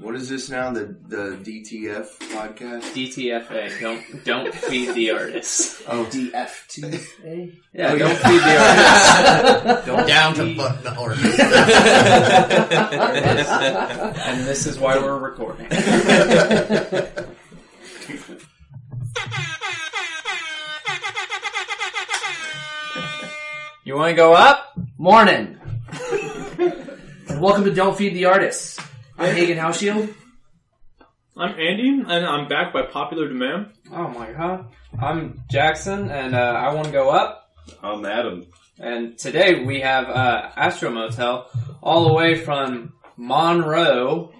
What is this now? The DTF podcast? DTFA. Don't feed the artists. Oh, DFTA. Yeah, don't feed the artists. Don't down feed. To fuck the artists. And this is why we're recording. You want to go up? Morning. And welcome to Don't Feed the Artists. I'm Hagen Hauschild. I'm Andy, and I'm back by popular demand. Oh my god. I'm Jackson, and I want to go up. I'm Adam. And today we have Astro Motel, all the way from Monroe,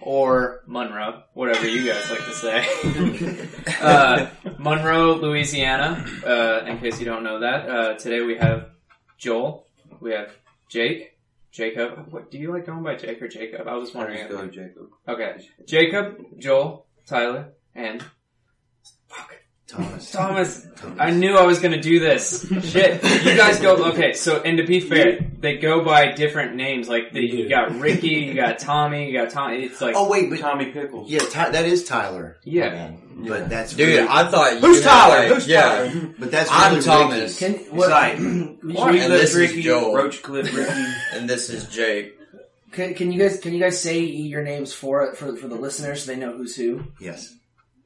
whatever you guys like to say. Monroe, Louisiana, in case you don't know that. Today we have Joel, we have Jake, Jacob. What, do you like going by Jake or Jacob? I was wondering. Let's go with Jacob. Okay. Jacob, Joel, Tyler, and Thomas. I knew I was going to do this. Shit. You guys go. Okay, so, and to be fair, they go by different names. Like, you got Ricky, you got Tommy, you got Tommy. It's like. Oh, wait, but. Tommy Pickles. Yeah, that is Tyler. Yeah. Okay. But that's dude. Really, I thought you who's Tyler? Like, who's Tyler? But that's really I'm Thomas. And this Ricky, is Joel. Roach Cliff Ricky, and this is Jake. Can you guys say your names for the listeners so they know who's who? Yes.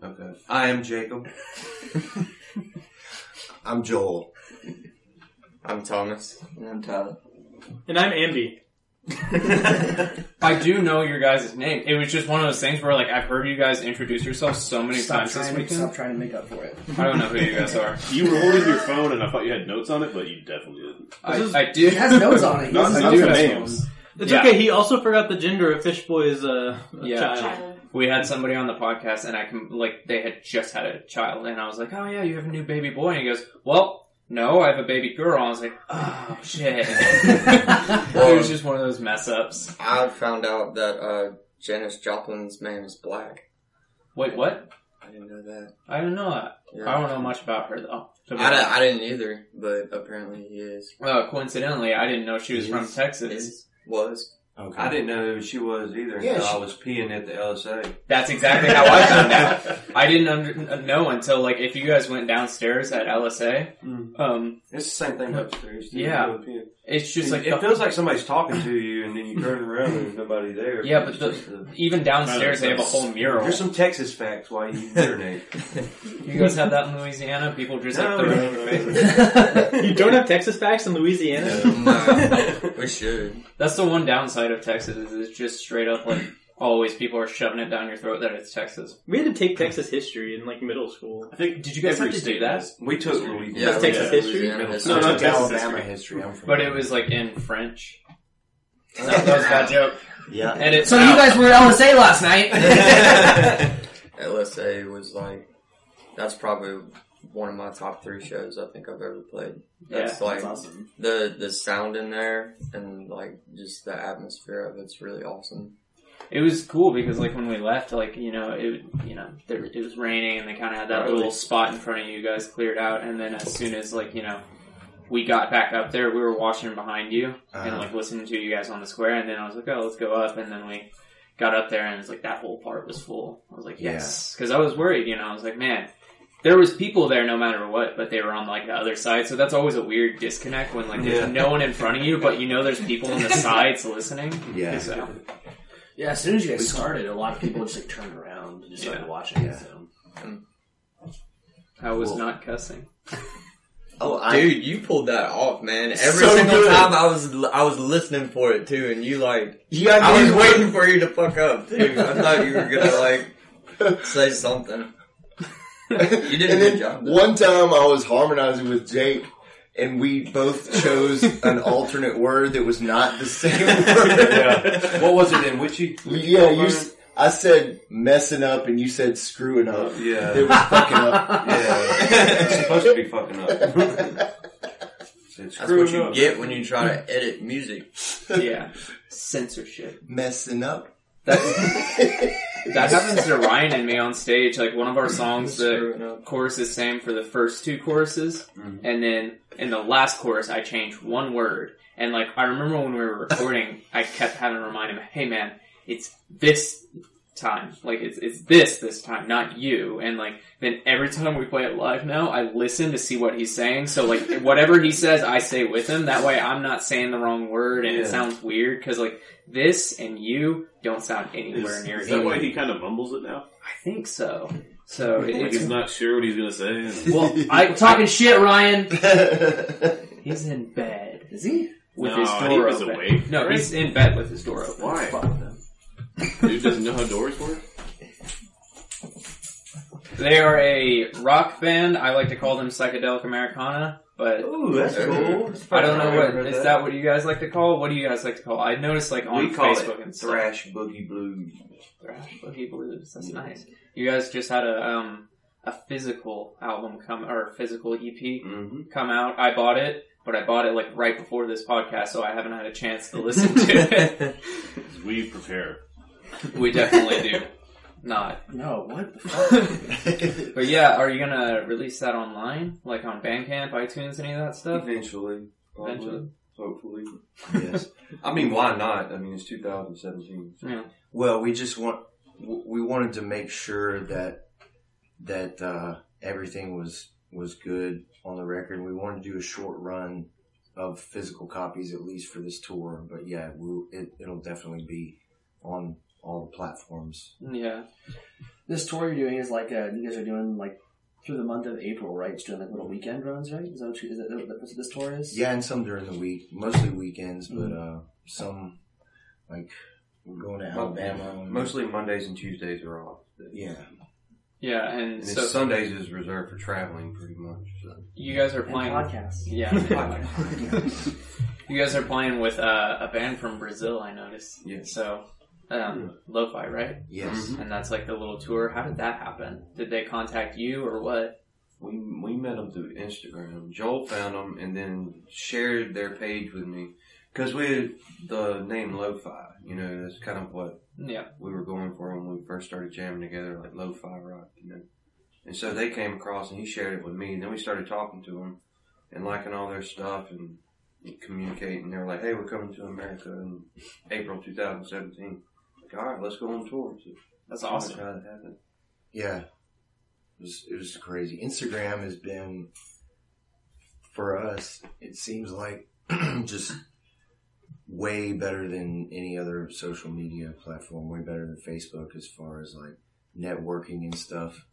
Okay. I am Jacob. I'm Joel. I'm Thomas. And I'm Tyler. And I'm Andy. I do know your guys' name. It was just one of those things where, like, I've heard you guys introduce yourself so many times this weekend. Stop trying to make up for it. I don't know who you guys are. You were holding your phone, and I thought you had notes on it, but you definitely didn't. I do. It has notes on it. Not the names. It's okay. He also forgot the gender of Fishboy's child. We had somebody on the podcast, and they had just had a child, and I was like, "Oh yeah, you have a new baby boy," and he goes, "Well." No, I have a baby girl. I was like, oh, shit. It was just one of those mess-ups. I found out that Janis Joplin's man is black. Wait, what? I didn't know that. I didn't know that. Yeah. I don't know much about her, though. I didn't either, but apparently he is. Well, coincidentally, I didn't know she was from Texas. Was. Okay. I didn't know who she was either until I was peeing at the LSA. That's exactly how I found out. I didn't know until, like, if you guys went downstairs at LSA. It's the same thing upstairs. Too, yeah. It's just like... It feels like somebody's talking to you and then you turn around and there's nobody there. Yeah, but even downstairs they have a whole mural. Here's some Texas facts while you urinate. You guys have that in Louisiana? People just throw in your face. You don't have Texas facts in Louisiana? No. We should. That's the one downside of Texas is it's just straight up like always people are shoving it down your throat that it's Texas. We had to take Texas history in like middle school. I think did you guys have to do that? We took Texas history. No, not Alabama history. But it was like in French. That was a bad joke. Yeah. And it's so you guys were at LSA last night. LSA was like that's probably one of my top 3 shows I think I've ever played. That's awesome. The sound in there and like just the atmosphere of it's really awesome. It was cool because like when we left, like it was raining and they kind of had that little spot in front of you guys cleared out, and then as soon as like we got back up there, we were watching behind you and like listening to you guys on the square, and then I was like, oh, let's go up, and then we got up there and it's like that whole part was full. I was like, yes, because I was worried, I was like, man. There was people there no matter what, but they were on, like, the other side, so that's always a weird disconnect when, like, there's no one in front of you, but there's people on the sides listening. Yeah. So. Yeah, as soon as you guys started, a lot of people just, like, turned around and just started watching it. So. I was not cussing. Oh, dude, you pulled that off, man. Every single time I was listening for it, too, and you, like... I was waiting for you to fuck up, too. I thought you were gonna, like, say something. You did a good job. One time I was harmonizing with Jake, and we both chose an alternate word that was not the same word. Yeah. What was it then? Witchy? Yeah, I said messing up, and you said screwing up. Yeah. It was fucking up. Yeah. It's supposed to be fucking up. That's what you get when you try to edit music. Yeah. Censorship. Messing up. That happens to Ryan and me on stage. Like, one of our songs, the chorus is same for the first 2 choruses, and then in the last chorus, I changed one word. And, like, I remember when we were recording, I kept having to remind him, hey, man, it's this time. Like, it's this time, not you. And, like, then every time we play it live now, I listen to see what he's saying. So, like, whatever he says, I say with him. That way I'm not saying the wrong word and it sounds weird. Because, like, this and you don't sound anywhere near. Is that why he kind of mumbles it now? I think so. So he's not sure what he's going to say. Well, I'm talking shit, Ryan. He's in bed. Is he? His door open. Awake. No, he's in bed with his door open. Why? Fuck them. Dude doesn't know how doors work? They are a rock band. I like to call them psychedelic Americana, but ooh, that's cool. I don't know what is that. What do you guys like to call? What do you guys like to call? I noticed like on Facebook and stuff. Thrash boogie blues. Thrash boogie blues. That's nice. You guys just had a physical album physical EP come out. I bought it. But I bought it like right before this podcast, so I haven't had a chance to listen to it. We prepare. We definitely do. No, what the fuck? But yeah, are you gonna release that online, like on Bandcamp, iTunes, any of that stuff? Eventually, hopefully. Yes. I mean, why not? I mean, it's 2017. So. Yeah. Well, we wanted to make sure that everything was good on the record. We wanted to do a short run of physical copies, at least for this tour. But yeah, it'll definitely be on all the platforms. Yeah. This tour you're doing is like, you guys are doing like through the month of April, right? It's doing like little weekend runs, right? Is that what this tour is? Yeah, and some during the week, mostly weekends, but some like we're going to Alabama. Mostly Mondays and Tuesdays are off. Yeah. Yeah, and so Sundays is reserved for traveling, pretty much. So. You guys are playing podcasts. Yeah, podcasts. You guys are playing with a band from Brazil, I noticed. Yeah. So, Lo-Fi, right? Yes. Mm-hmm. And that's like the little tour. How did that happen? Did they contact you or what? We met them through Instagram. Joel found them and then shared their page with me because we had the name Lo-Fi. You know, that's kind of what. Yeah, we were going for when we first started jamming together, like lo-fi rock, you know. And so they came across, and he shared it with me, and then we started talking to them and liking all their stuff and communicating. They were like, "Hey, we're coming to America in April 2017. Like, all right, let's go on tour." So that's awesome. How that happened. Yeah, it was crazy. Instagram has been for us. It seems like just. Way better than any other social media platform, way better than Facebook as far as like networking and stuff.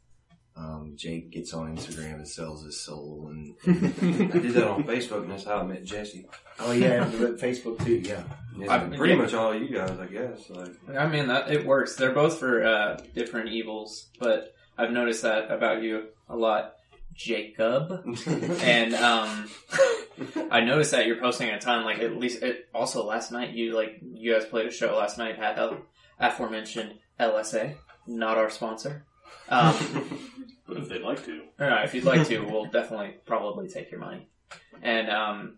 Jake gets on Instagram and sells his soul. And I did that on Facebook, and that's how I met Jesse. Oh, yeah, Facebook too, yeah. Pretty much all you guys, I guess. Like, I mean, it works. They're both for different evils, but I've noticed that about you a lot. Jacob, and I noticed that you're posting a ton. Like at least, also last night you guys played a show last night at aforementioned LSA, not our sponsor. But if they'd like to, all right. If you'd like to, we'll definitely probably take your money. And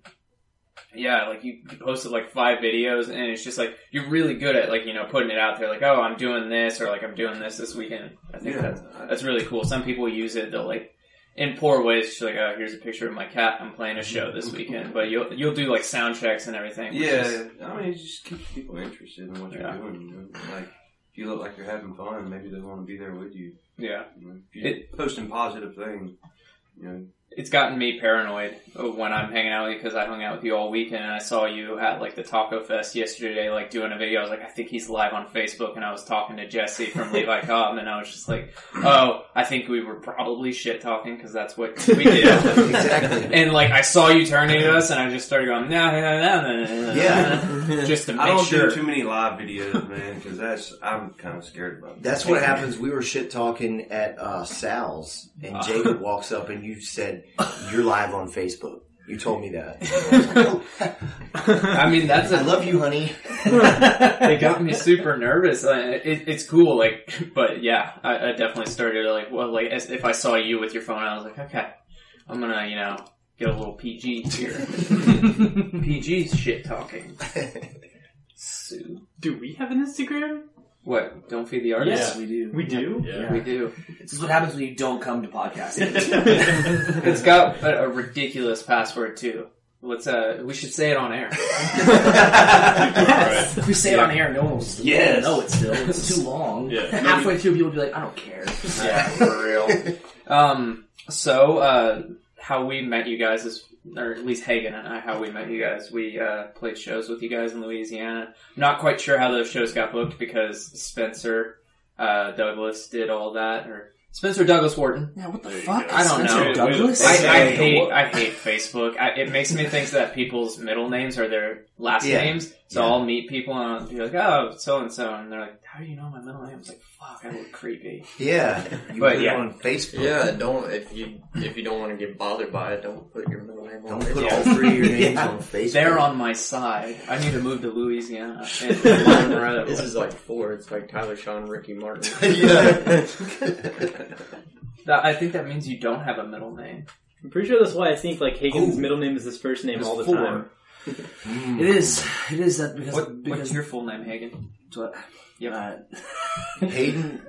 yeah, like you posted like 5 videos, and it's just like you're really good at like, you know, putting it out there. Like, oh, I'm doing this, or like I'm doing this weekend. I think that's really cool. Some people use it. They'll like. In poor ways, she's like, "Oh, here's a picture of my cat. I'm playing a show this weekend." But you'll do like sound checks and everything. Yeah, I mean, it just keeps people interested in what you're doing. You know? Like, if you look like you're having fun, maybe they want to be there with you. Yeah, you know, if you're posting positive things. You know, it's gotten me paranoid when I'm hanging out with you because I hung out with you all weekend and I saw you at like the Taco Fest yesterday, like doing a video. I was like, I think he's live on Facebook, and I was talking to Jesse from Levi Cobb, and I was just like, oh, I think we were probably shit talking because that's what we did. Exactly. And like I saw you turning to us, and I just started going, nah. Yeah, just to make sure. I don't do too many live videos, man, because I'm kind of scared about that. That's what happens. We were shit talking at Sal's, and Jacob walks up, and you said. You're live on Facebook. You told me that. I mean, I love you, honey. It got me super nervous. It's cool, like, but yeah, I definitely started like, well, like as if I saw you with your phone, I was like, okay, I'm gonna, you know, get a little PG here. PG's shit talking. So, do we have an Instagram? What? Don't Feed the Artists? Yeah, we do. We do? Yeah. We do. This is what happens when you don't come to podcasts. It's got a ridiculous password, too. What's we should say it on air. Yes. Right. If we say it on air, no one will know it still. It's too long. Yeah. Halfway through, people will be like, I don't care. Yeah, for real. So how we met you guys is, or at least Hagen and I, how we met you guys. We played shows with you guys in Louisiana. Not quite sure how those shows got booked because Spencer Douglas did all that, or Spencer Douglas Wharton. Yeah, what the fuck? I don't know. Douglas? I hate Facebook. It makes me think that people's middle names are their last names. So I'll meet people and I'll be like, oh, so-and-so. And they're like, how do you know my middle name? I was like, fuck, I look creepy. Yeah. But on Facebook. Yeah, don't, if you don't want to get bothered by it, don't put your middle name on Facebook. Don't put all three of your names on Facebook. They're on my side. I need to move to Louisiana. And this is like four. It's like Tyler, Sean, Ricky, Martin. Yeah. I think that means you don't have a middle name. I'm pretty sure that's why I think like Hagen's middle name is his first name all the time. It is. It is that because... What's your full name, Hagen? Hagen.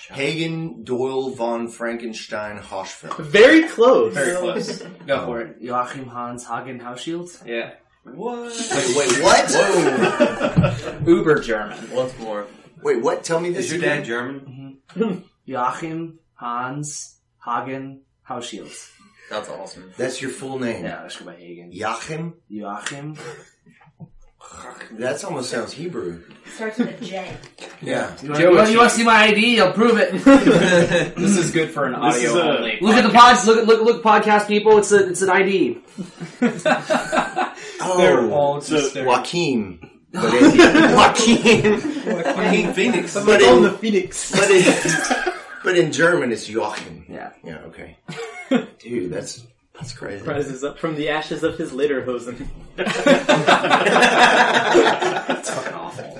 Hagen Doyle von Frankenstein Hoschfeld. Very close. Very close. Go for it. Joachim Hans Hagen Hauschild? Yeah. What? Wait, what? Whoa. Uber German. Once more. Wait, what? Tell me this. Is your dad German? Mm-hmm. Joachim Hans Hagen Hauschild. That's awesome. That's your full name. Yeah, let's go by Hagen. Joachim. That almost sounds Hebrew. It starts with a J. Yeah. You want to see my ID? I'll prove it. This is good for an audio only. Look at the pods. Look, podcast people. It's an ID. They're all just Joachim. Joachim Phoenix. But on the Phoenix. But in German, it's Joachim. Yeah. Yeah. Okay. Dude, that's crazy. Rises up from the ashes of his lederhosen. That's fucking awful.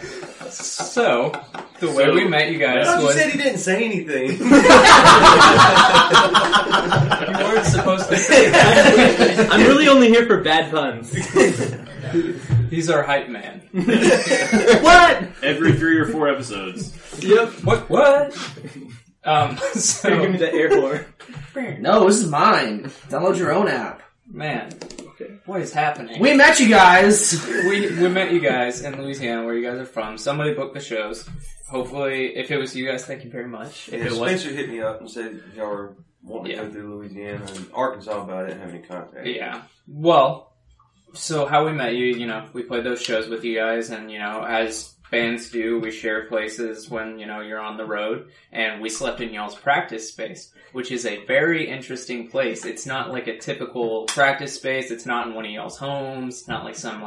So, the way we met you guys was... You said he didn't say anything. You weren't supposed to say that. I'm really only here for bad puns. He's our hype man. What? Every 3 or 4 episodes. Yep. What? So... Give me that air horn. No, this is mine. Download your own app. Man. Okay. What is happening? We met you guys! We met you guys in Louisiana, where you guys are from. Somebody booked the shows. Hopefully, if it was you guys, thank you very much. If it was... Spencer hit me up and said y'all were wanting to go through Louisiana and Arkansas about it and have any contact. Yeah. Well, so how we met you, we played those shows with you guys and, as... bands do, we share places when, you're on the road, and we slept in y'all's practice space, which is a very interesting place. It's not like a typical practice space. It's not in one of y'all's homes. It's not like some,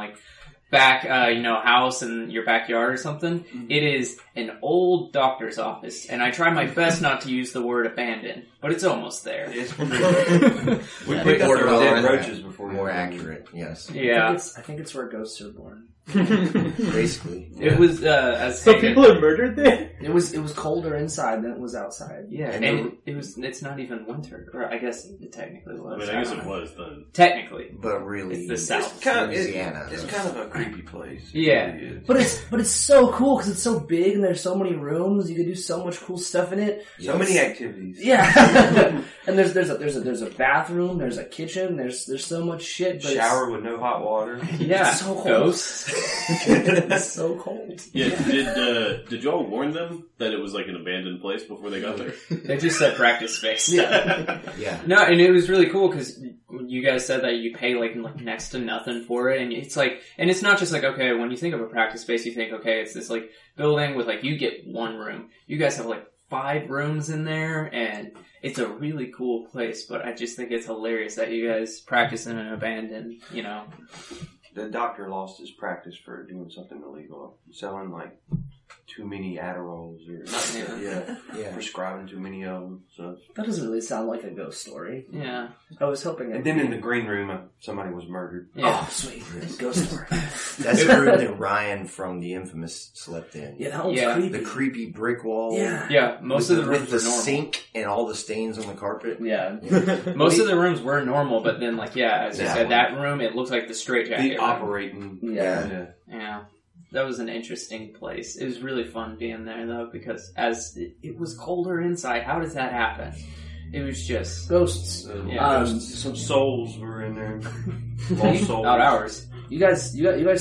back, house in your backyard or something. Mm-hmm. It is an old doctor's office, and I try my best not to use the word abandoned, but it's almost there. It's we picked up the dead roaches before. More accurate, yes. Yeah. I think it's where ghosts are born. Basically, yeah. It was so people are murdered there. It was colder inside than it was outside. Yeah, and it was. It's not even winter, or I guess it technically was. I guess it was then. Technically, but really, it's the South. Louisiana. It's kind of a creepy place. Yeah, really, but it's so cool because it's so big and there's so many rooms. You can do so much cool stuff in it. So many activities. Yeah, and there's a bathroom. There's a kitchen. There's so much shit. But shower with no hot water. Yeah, it's so cold. Ghosts. It's so cold. Yeah, did y'all warn them that it was like an abandoned place before they got there? They just said practice space. Yeah. No, and it was really cool because you guys said that you pay like next to nothing for it, and it's like, and it's not just like, okay, when you think of a practice space, you think, okay, it's this like building with like you get one room. You guys have like 5 rooms in there, and it's a really cool place. But I just think it's hilarious that you guys practice in an abandoned, The doctor lost his practice for doing something illegal, selling like too many Adderalls or prescribing too many of them. So that doesn't really sound like a ghost story. Yeah, I was hoping. And then in the green room, somebody was murdered. Yeah. Oh, sweet, ghost story. That's the room that Ryan from The Infamous slept in. Yeah, that was creepy. The creepy brick wall. Yeah. Most of the rooms were normal. Sink and all the stains on the carpet. Yeah. Most of the rooms were normal, but then as you said, that room it looked like the straitjacket. Operating. Yeah. That was an interesting place. It was really fun being there, though, because as it was colder inside, how does that happen? It was just ghosts. Some souls were in there. Souls. Not ours. You guys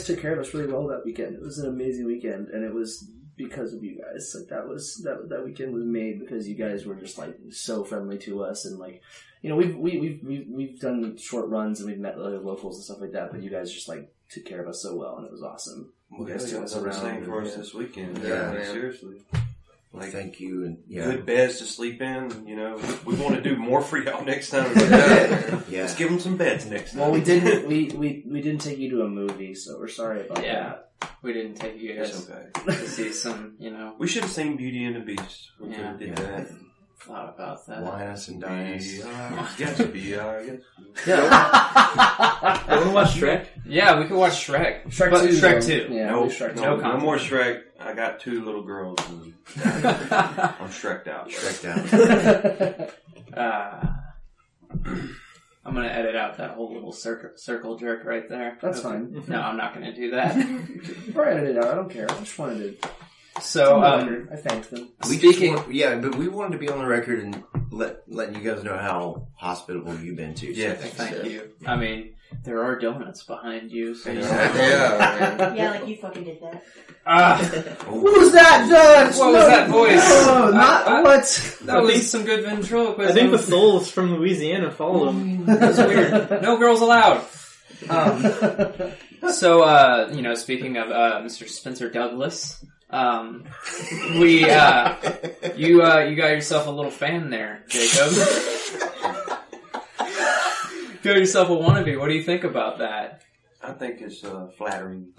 took care of us really well that weekend. It was an amazing weekend, and it was because of you guys. Like that weekend was made because you guys were just like so friendly to us, and like we've done short runs and we've met other locals and stuff like that, but you guys just like took care of us so well, and it was awesome. Well, you guys took us around for us this weekend. Yeah, seriously. Like, thank you, and good beds to sleep in. You know, we want to do more for y'all next time. Let's give them some beds next time. Well, we didn't take you to a movie, so we're sorry about that. We didn't take you guys to see some. You know, we should have seen Beauty and the Beast. We could have did that. Thought about that. Linus and Dice. Yeah. You want to watch Shrek? Yeah, we can watch Shrek. Shrek 2. Yeah, no, Shrek 2. No more Shrek. I got two little girls. And I'm Shrek'd out. I'm going to edit out that whole little circle jerk right there. That's fine. No, I'm not going to do that. Or edit it out. I don't care. I just wanted to... So I thanked them. But we wanted to be on the record and letting you guys know how hospitable you've been to. Yeah, thank you. I mean, there are donuts behind you. So like you fucking did that. What was that? What was that voice? No, not what. At least some good ventriloquism. I think the souls from Louisiana follow him. That's weird. No girls allowed. Speaking of Mr. Spencer Douglas. You got yourself a little fan there, Jacob. Got yourself a wannabe. What do you think about that? I think it's flattering.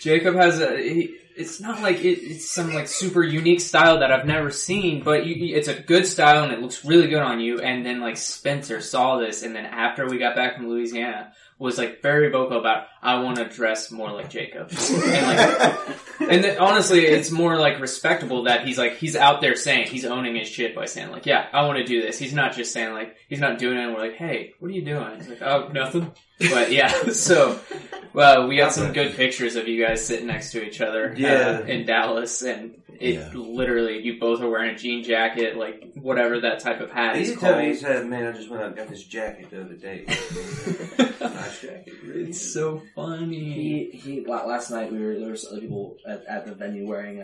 Jacob has it's not like it's some like super unique style that I've never seen, but it's a good style and it looks really good on you. And then like Spencer saw this, and then after we got back from Louisiana, was like very vocal about I want to dress more like Jacob, and then, honestly, it's more like respectable that he's out there saying he's owning his shit by saying like I want to do this. He's not just saying like he's not doing it. And we're like, hey, what are you doing? He's like, oh, nothing. But well, we got some good pictures of you guys sitting next to each other in Dallas, and it literally you both are wearing a jean jacket, like whatever that type of hat is called. He said, man, I just went out and got this jacket the other day. Nice jacket, really. It's so funny. He last night there was other people at the venue wearing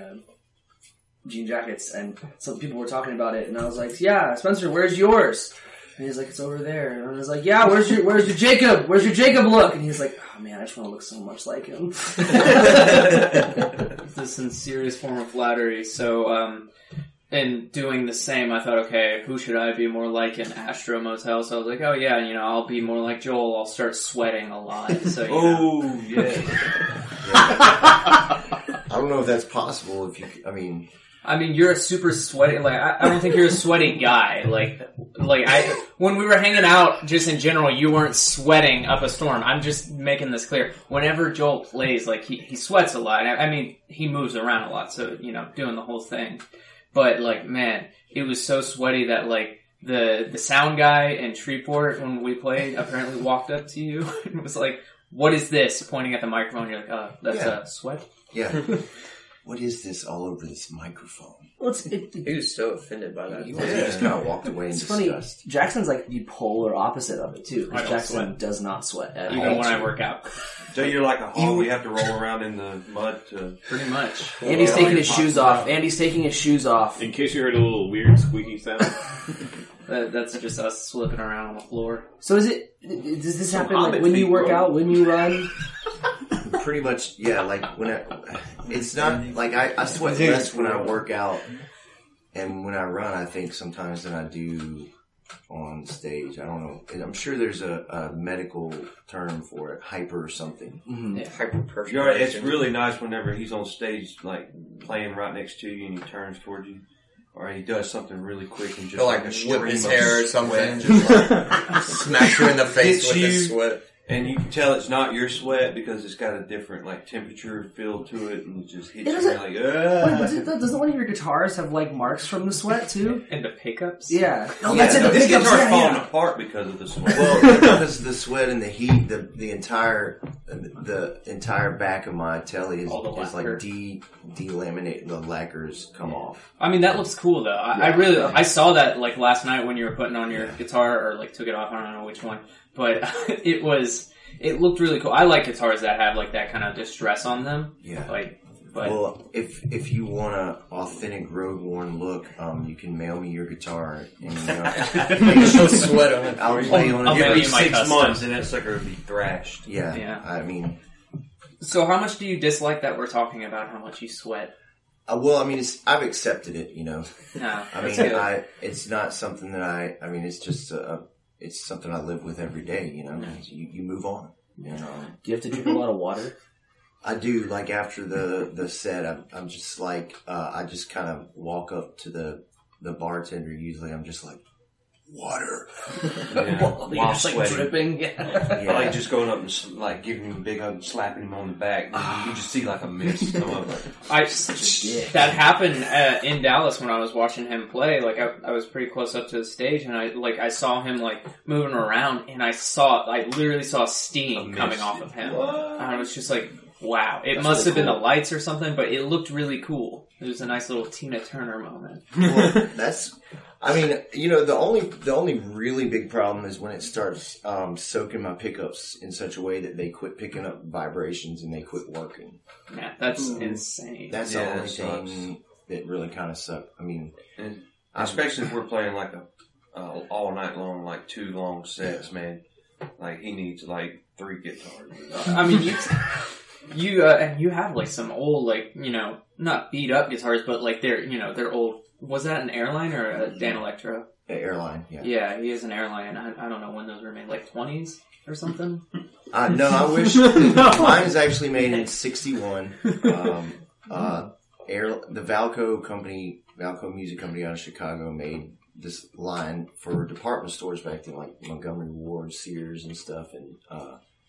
jean jackets, and some people were talking about it, and I was like, yeah, Spencer, where's yours? And he's like, it's over there. And I was like, yeah, where's your Jacob? Where's your Jacob look? And he's like, oh man, I just want to look so much like him. It's a sincerest form of flattery. So, in doing the same, I thought, okay, who should I be more like in Astro Motel? So I was like, oh yeah, I'll be more like Joel. I'll start sweating a lot. So, I don't know if that's possible. I mean, you're a super sweaty. Like, I don't think you're a sweaty guy. When we were hanging out, just in general, you weren't sweating up a storm. I'm just making this clear. Whenever Joel plays, like he sweats a lot. I mean, he moves around a lot, so doing the whole thing. But like, man, it was so sweaty that like the sound guy in Shreveport when we played apparently walked up to you and was like, "What is this?" Pointing at the microphone. You're like, "Oh, that's sweat." Yeah. What is this all over this microphone? Well, he was so offended by that. He just kind of walked away in disgust. Funny. Jackson's like the polar opposite of it, too. Jackson does not sweat at all. Even when I work out. So you're like a hog. We have to roll around in the mud to... Pretty much. Andy's taking his shoes off. In case you heard a little weird squeaky sound. That's just us slipping around on the floor. So does this happen like when you work out, when you run? Pretty much, yeah, like when it's not like I sweat less when I work out and when I run, I think sometimes than I do on stage. I don't know. And I'm sure there's a medical term for it, hyper or something. Mm-hmm. Yeah. Hyperperspiration. You're right. It's really nice whenever he's on stage, like playing right next to you and he turns toward you. Or he does something really quick and just like a whip his hair or something. Just like smack you in the face with his sweat. And you can tell it's not your sweat because it's got a different like temperature feel to it, and it just hits you like. Doesn't one of your guitars have like marks from the sweat too? And the pickups. Yeah, this guitar's falling apart because of the sweat. Well, because of the sweat and the heat, the entire The entire back of my telly is like delaminated. The lacquers come off. I mean, that looks cool though. I saw that like last night when you were putting on your guitar, or like took it off. I don't know which one, but it looked really cool. I like guitars that have like that kind of distress on them. Yeah. Like, but well, if you want an authentic road worn look, you can mail me your guitar and show sweat on it. I'll play on it every 6 months, and that sucker would be thrashed. Yeah. I mean, so how much do you dislike that we're talking about how much you sweat? Well, I mean, I've accepted it. No, I mean, it's not something that I mean, it's just it's something I live with every day. Nice. You move on. Do you have to drink a lot of water? I do, like after the set, I'm just like, I just kind of walk up to the bartender usually, I'm just like, water. While just like dripping. Yeah. Like just going up and like giving him a big hug, slapping him on the back. You just see like a mist come up. That happened in Dallas when I was watching him play. Like I was pretty close up to the stage, and I saw him like moving around, and I literally saw steam coming off of him. What? And I was just like, wow, it must have been the lights or something, but it looked really cool. It was a nice little Tina Turner moment. Well, the only really big problem is when it starts soaking my pickups in such a way that they quit picking up vibrations and they quit working. Yeah, that's insane. That's the only thing that really kind of sucks. I mean, especially if we're playing like a all night long, like two long sets, man. Like he needs like three guitars. I mean, you have like some old, like, not beat up guitars, but like they're old. Was that an Airline or a Dan Electro? Airline, yeah. Yeah, he is an Airline. I don't know when those were made, like 20s or something. No, I wish. Mine is actually made in '61. The Valco Music Company out of Chicago made this line for department stores back then, like Montgomery Ward, Sears, and stuff, and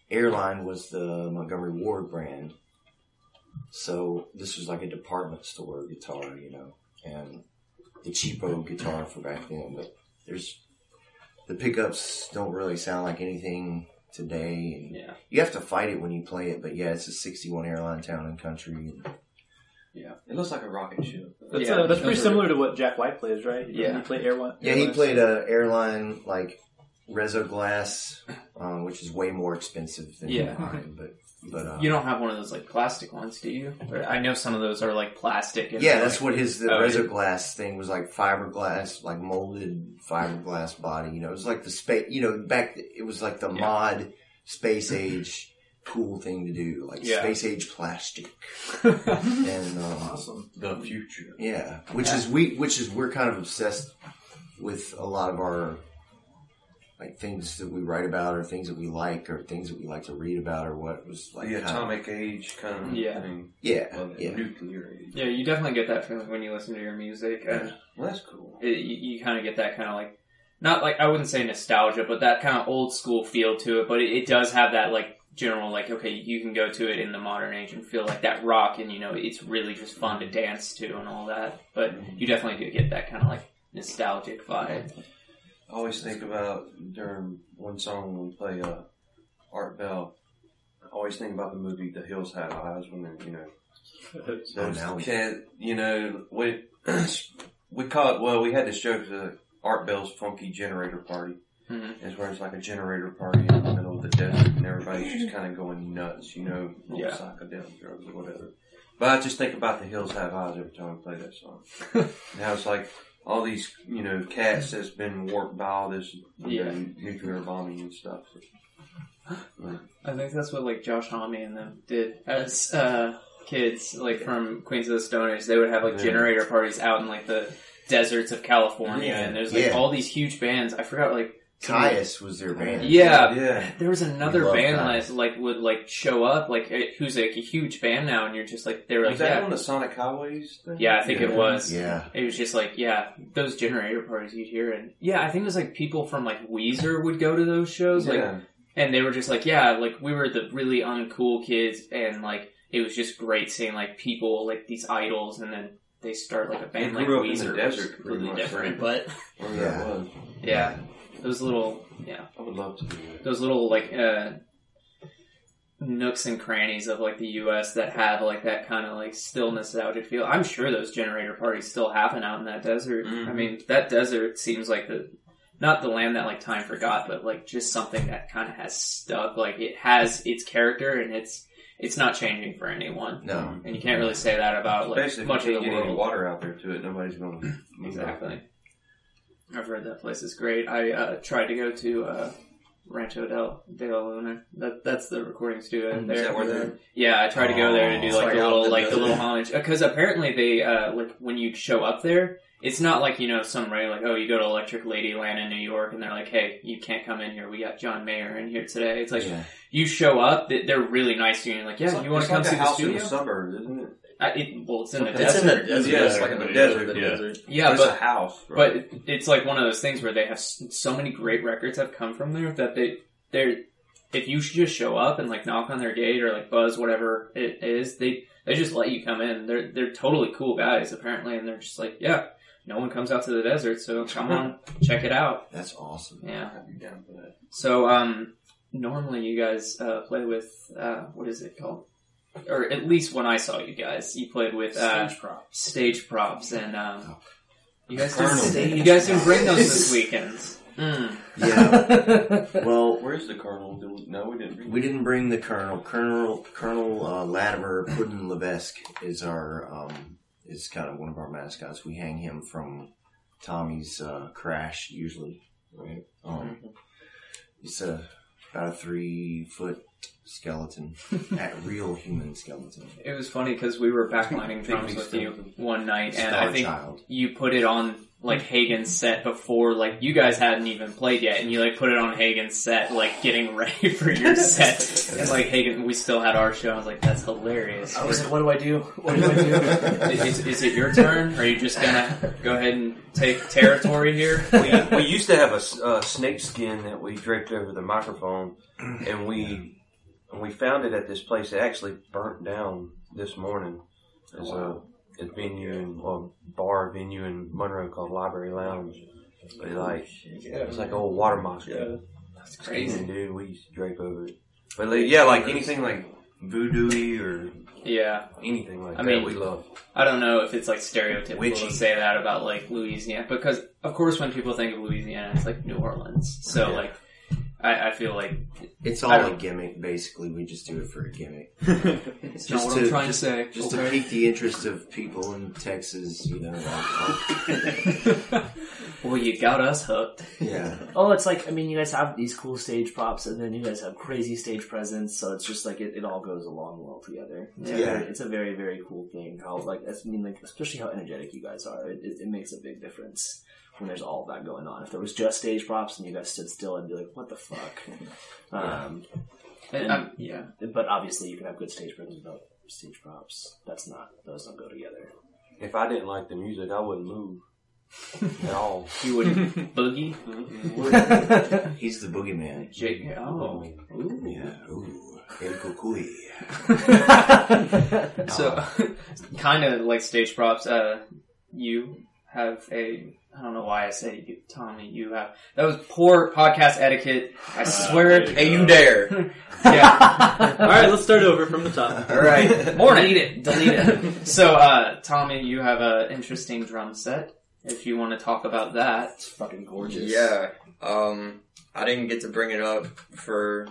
Airline was the Montgomery Ward brand. So this was like a department store guitar, and the cheapo guitar for back then. But the pickups don't really sound like anything today. And you have to fight it when you play it, but it's a 61 Airline Town and Country. And yeah, it looks like a rocket ship. That's pretty similar to what Jack White plays, right? He played Airline. Yeah, he played an Airline, like Rezzo glass, which is way more expensive than mine, but you don't have one of those like plastic ones, do you? Or, I know some of those are like plastic. And that's what his Rezzo glass thing was, like fiberglass, like molded fiberglass body. It was like the space. It was like the mod space age cool thing to do, like space age plastic. And awesome, the future. Yeah, which is we're kind of obsessed with a lot of our, like, things that we write about, or things that we like, or things that we like to read about, or what was like the atomic age kind of thing. Yeah. Nuclear age. Yeah, you definitely get that feeling when you listen to your music. Yeah. Well, that's cool. You kind of get that kind of like, not like, I wouldn't say nostalgia, but that kind of old school feel to it. But it does have that like general like, okay, you can go to it in the modern age and feel like that rock, and it's really just fun to dance to and all that. But you definitely do get that kind of like nostalgic vibe. I always think about, during one song when we play Art Bell, I always think about the movie The Hills Have Eyes, when those kids, we call it, well, we had this joke, Art Bell's Funky Generator Party. Mm-hmm. It's where it's like a generator party in the middle of the desert, and everybody's just kind of going nuts, psychedelic drugs or whatever. But I just think about The Hills Have Eyes every time we play that song. And how it's like, all these, cats that's been warped by all this nuclear bombing and stuff. I think that's what, like, Josh Homme and them did as kids, like, from Queens of the Stone Age. They would have, like, generator parties out in, like, the deserts of California. Yeah. And there's, like, all these huge bands. I forgot, like, Caius was their band. Yeah. There was another band that like would like show up, like who's like a huge band now, and you're just like, they were like, was that on the Sonic Highways thing? Yeah, I think it was. Yeah, it was just like those generator parties you'd hear, and I think it was like people from like Weezer would go to those shows, like, and they were just like, like we were the really uncool kids, and like it was just great seeing like people like these idols, and then they start like a band like Weezer, in the desert, completely different, but Those little, I would love to do that. Those little, like, nooks and crannies of like the U.S. that have like that kind of like still nostalgic feel. I'm sure those generator parties still happen out in that desert. Mm-hmm. I mean, that desert seems like the not the land that like time forgot, but like just something that kind of has stuck. Like it has its character and it's not changing for anyone. No, and you can't really say that about like especially much if you of the world. Any water out there to it, nobody's going to exactly. I've heard that place is great. I tried to go to. Rancho de la Luna. That's the recording studio there. Is that where they're... Yeah, I tried to go there to do like the little homage because apparently they like when you show up there, it's not like you know some right like oh you go to Electric Ladyland in New York and they're like hey you can't come in here we got John Mayer in here today. It's like yeah. You show up they're really nice to you and like yeah so, you want to come like see the studio. It's like a house in the suburbs, isn't it? It's in the desert. Yeah, it's like in the desert. Yeah, but it's a house. Right? But it's like one of those things where they have so many great records have come from there that they're if you should just show up and like knock on their gate or like buzz whatever it is, they just let you come in. They're totally cool guys apparently, and they're just like yeah, no one comes out to the desert, so come on, check it out. That's awesome. Yeah, I'll have you down for that. So normally you guys play with what is it called? Or at least when I saw you guys, you played with stage props, and you guys didn't bring those this weekend. Mm. Yeah. Well, where's the Colonel? No, we didn't. We didn't bring the Colonel. Colonel Latimer Puddin Levesque is our is kind of one of our mascots. We hang him from Tommy's crash usually. Right. It's about a 3-foot. Skeleton. That real human skeleton. It was funny because we were backlining drums with you one night and I think you put it on like Hagen's set before like you guys hadn't even played yet and you like put it on Hagen's set like getting ready for your set and like Hagen we still had our show. I was like that's hilarious. I was like what do I do? Is it your turn? Are you just gonna go ahead and take territory here? We used to have a snake skin that we draped over the microphone and we found it at this place. It actually burnt down this morning. There's a venue and bar venue in Monroe called Library Lounge. But it's like an old water monster. Yeah. That's crazy, dude. We used to drape over it. But like anything like voodoo-y or anything like that we love. I don't know if it's like stereotypical to say that about like Louisiana because of course when people think of Louisiana, it's like New Orleans. So I feel like it's all a gimmick. Basically, we just do it for a gimmick. It's just not what I'm trying to say. Just to pique the interest of people in Texas, you know. Like, well, you got us hooked. Yeah. Oh, it's like you guys have these cool stage props, and then you guys have crazy stage presence. So it's just like it all goes along well together. It's a very, very cool thing. How especially how energetic you guys are. It makes a big difference. When there's all that going on. If there was just stage props and you guys stood still, I'd be like, what the fuck? But obviously you can have good stage presence without stage props. Those don't go together. If I didn't like the music, I wouldn't move at all. You wouldn't boogie? Mm-hmm. He's the boogeyman. Jig. Oh. Ooh. Yeah. Ooh. El Cucuy. So, kind of like stage props, you have a... I don't know why I said you, Tommy. You have that was poor podcast etiquette. I swear. Hey, you dare? Yeah. All right, let's start over from the top. All right, morning. Delete it. So, Tommy, you have an interesting drum set. If you want to talk about that, it's fucking gorgeous. Yeah. I didn't get to bring it up for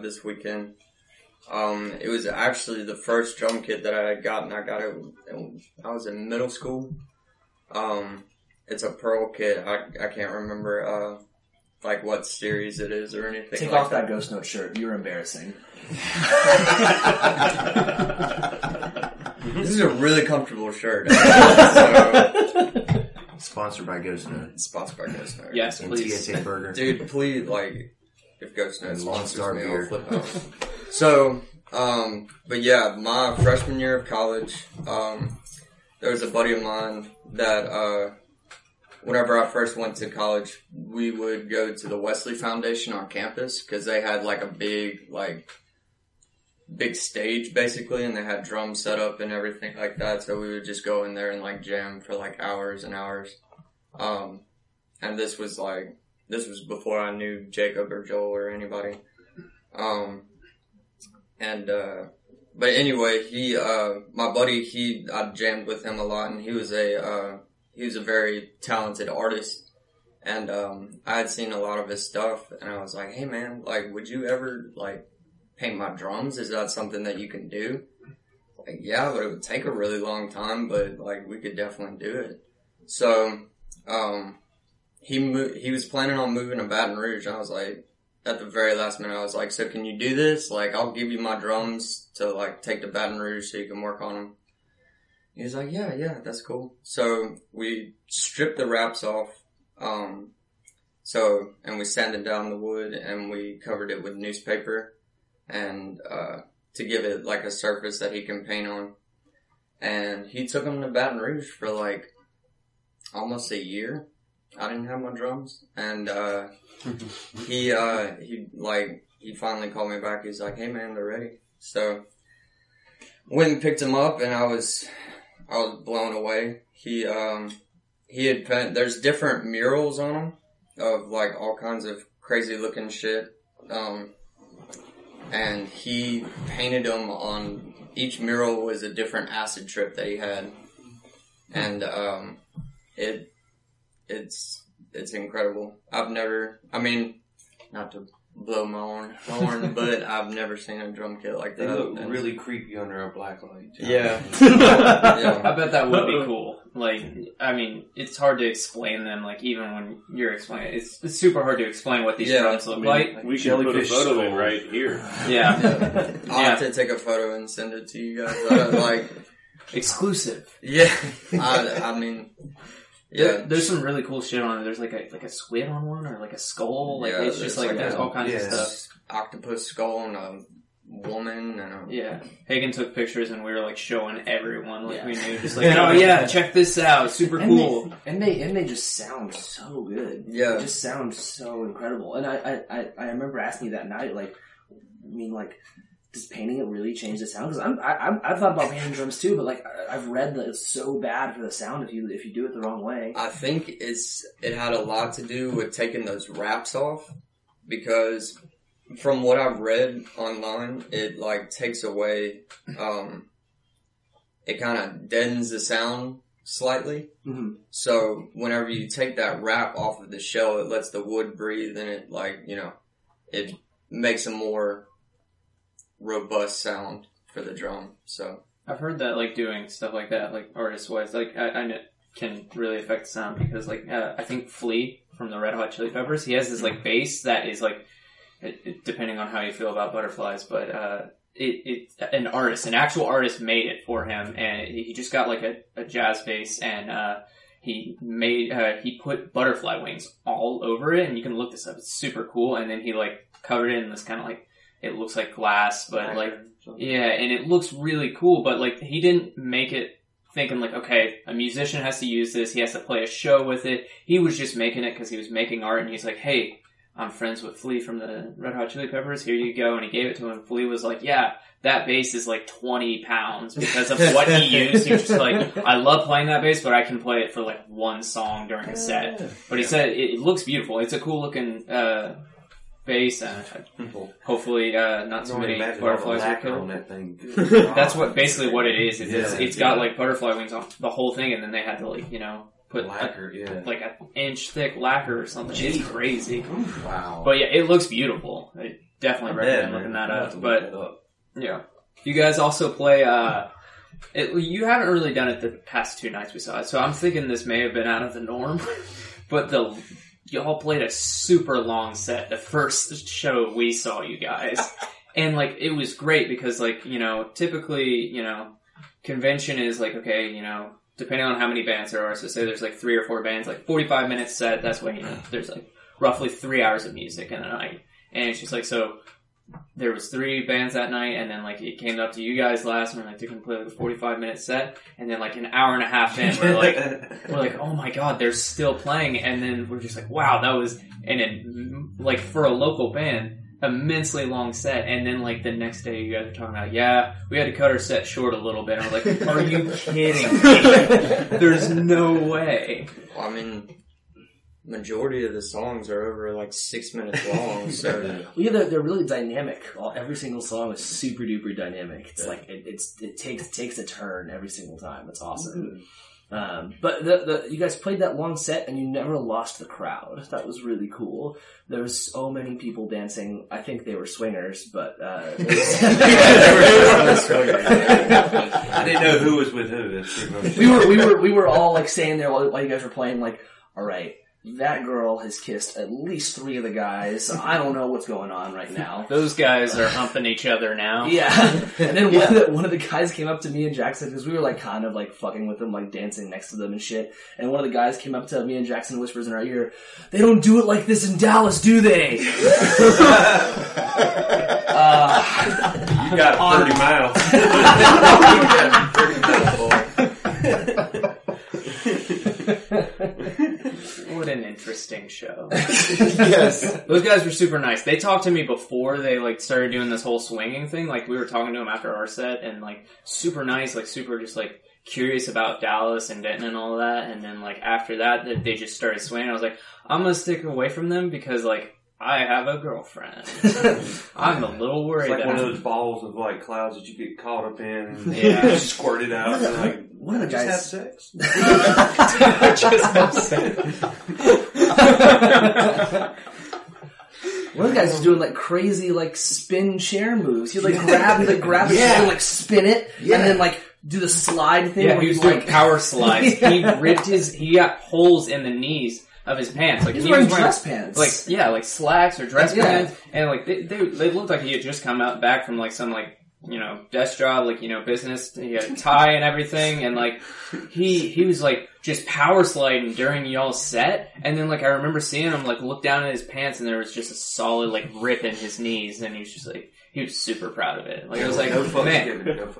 this weekend. It was actually the first drum kit that I had gotten. I got it when I was in middle school. It's a Pearl kit. I can't remember, what series it is or anything. Take off that Ghost Note shirt. You're embarrassing. This is a really comfortable shirt. Sponsored by Ghost Note. Yes, and please. TSA Burger. Dude, please, if Ghost Note sponsors me, I'll flip out. So, but yeah, my freshman year of college, there was a buddy of mine that, whenever I first went to college, we would go to the Wesley Foundation on campus because they had a big stage basically, and they had drums set up and everything like that. So we would just go in there and jam for hours and hours. And this was before I knew Jacob or Joel or anybody. And, but anyway, he, my buddy, I jammed with him a lot, and he was a very talented artist. And, I had seen a lot of his stuff, and I was like, hey man, like, would you ever, like, paint my drums? Is that something that you can do? Like, yeah, but it would take a really long time, but, like, we could definitely do it. So, he was planning on moving to Baton Rouge, and I was like, at the very last minute, I was like, so can you do this? Like, I'll give you my drums to, like, take to Baton Rouge so you can work on them. He was like, yeah, that's cool. So we stripped the wraps off, and we sanded down the wood, and we covered it with newspaper, and, to give it, like, a surface that he can paint on. And he took them to Baton Rouge for, like, almost a year. I didn't have my drums. And, he finally called me back. He's like, hey man, they're ready. So, went and picked them up, and I was blown away. He had there's different murals on them of, like, all kinds of crazy looking shit. And he painted them on, each mural was a different acid trip that he had. And, it's incredible. Not to blow my own horn, but I've never seen a drum kit like that. They look really creepy under a black light. Yeah. Yeah. I bet that would be cool. Like, I mean, it's hard to explain them, like, even when you're explaining it. It's super hard to explain what these drums look like. We should put a photo in right here. Yeah. I'll have to take a photo and send it to you guys. Exclusive. Yeah. Yeah, there's some really cool shit on it. There's like a squid on one, or like a skull. Like, it's just like there's all kinds of stuff. Octopus skull and a woman and Hagen took pictures, and we were like showing everyone we knew, just like, oh yeah, check this out, super cool. And they just sound so good. Yeah, they just sound so incredible. And I remember asking you that night, does painting it really change the sound? Because I've thought about painting drums too, but I've read that it's so bad for the sound if you do it the wrong way. I think it had a lot to do with taking those wraps off, because from what I've read online, it takes away, it kind of deadens the sound slightly. Mm-hmm. So whenever you take that wrap off of the shell, it lets the wood breathe, and it it makes a more robust sound for the drum. So I've heard that doing stuff like that, artist wise, I can really affect the sound, because I think Flea from the Red Hot Chili Peppers, he has this bass that is depending on how you feel about Butterflies, but an actual artist made it for him, and he just got a jazz bass, and he put butterfly wings all over it, and you can look this up, it's super cool. And then he covered it in this kind of it looks like glass, but and it looks really cool, but he didn't make it thinking okay, a musician has to use this, he has to play a show with it. He was just making it because he was making art, and he's like, hey, I'm friends with Flea from the Red Hot Chili Peppers, here you go. And he gave it to him. Flea was like, yeah, that bass is 20 pounds because of what he used. He was just I love playing that bass, but I can play it for one song during a set. But he said, it looks beautiful. It's a cool looking, bass, and hopefully not so many butterflies are killed on that thing. That's what it is. It's got butterfly wings on the whole thing, and then they had to put lacquer, an inch thick lacquer or something. Jeez. It's crazy. Wow. But yeah, it looks beautiful. I definitely recommend looking that up. You guys also play. You haven't really done it the past two nights we saw it, so I'm thinking this may have been out of the norm, but y'all played a super long set the first show we saw you guys. And, it was great because, typically, convention is, okay, depending on how many bands there are. So say there's, 3 or 4 bands, 45-minute set. That's when, there's, roughly 3 hours of music in a night. And it's just, so there was 3 bands that night, and then, it came up to you guys last, and we're they can play, a 45-minute set, and then, an hour and a half in, we're oh my god, they're still playing, and then we're just wow, that was, and then, for a local band, immensely long set, and then, the next day, you guys are talking about, we had to cut our set short a little bit, and I'm are you kidding me? There's no way. Well, majority of the songs are over like 6 minutes long. So yeah, they're really dynamic. Every single song is super duper dynamic. It's like it takes a turn every single time. It's awesome. Mm-hmm. But you guys played that long set and you never lost the crowd. That was really cool. There was so many people dancing. I think they were swingers, but I didn't know who was with who. We were all like standing there while you guys were playing. Like, all right. That girl has kissed at least three of the guys. I don't know what's going on right now. Those guys are humping each other now. Yeah. And then one of the guys came up to me and Jackson, because we were like kind of like fucking with them, like dancing next to them and shit. And one of the guys came up to me and Jackson, whispers in our ear, "They don't do it like this in Dallas, do they?" You got 30 miles. What an interesting show. Yes. Those guys were super nice. They talked to me before they like started doing this whole swinging thing. Like we were talking to them after our set and like super nice, like super just like curious about Dallas and Denton and all that. And then like after that they just started swinging. I was like, I'm going to stick away from them because like I have a girlfriend. I'm a little worried. It's like one of those balls of like clouds that you get caught up in and squirted out. And like, what did I just have sex? Just have sex. One of the guys was doing like crazy like spin chair moves. He'd like grab the chair and like spin it and then like do the slide thing. Yeah, he was doing like power slides. Yeah. He got holes in the knees of his pants. Like he was wearing dress pants. Like, yeah, like slacks or dress pants. And like, they looked like he had just come out back from like some like, you know, desk job, like, you know, business. He had a tie and everything. And like, he was like just power sliding during y'all's set. And then like, I remember seeing him like look down at his pants and there was just a solid like rip in his knees. And he was just like, he was super proud of it. Like, I was like, man.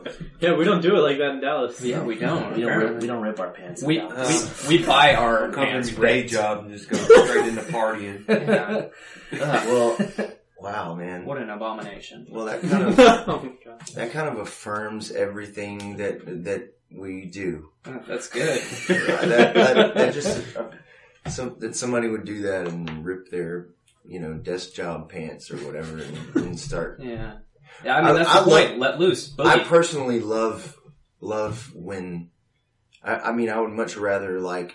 Yeah, we don't do it like that in Dallas. Yeah, we don't. We don't rip our pants in Dallas. We buy our pants. Day job and just go straight into partying. Yeah. Wow, man. What an abomination. Well, that kind of affirms everything that we do. Oh, that's good. That somebody would do that and rip their, you know, desk job pants or whatever and start. Yeah. Yeah, I mean, that's the point. Let loose. Boogie. I personally love when, I mean, I would much rather like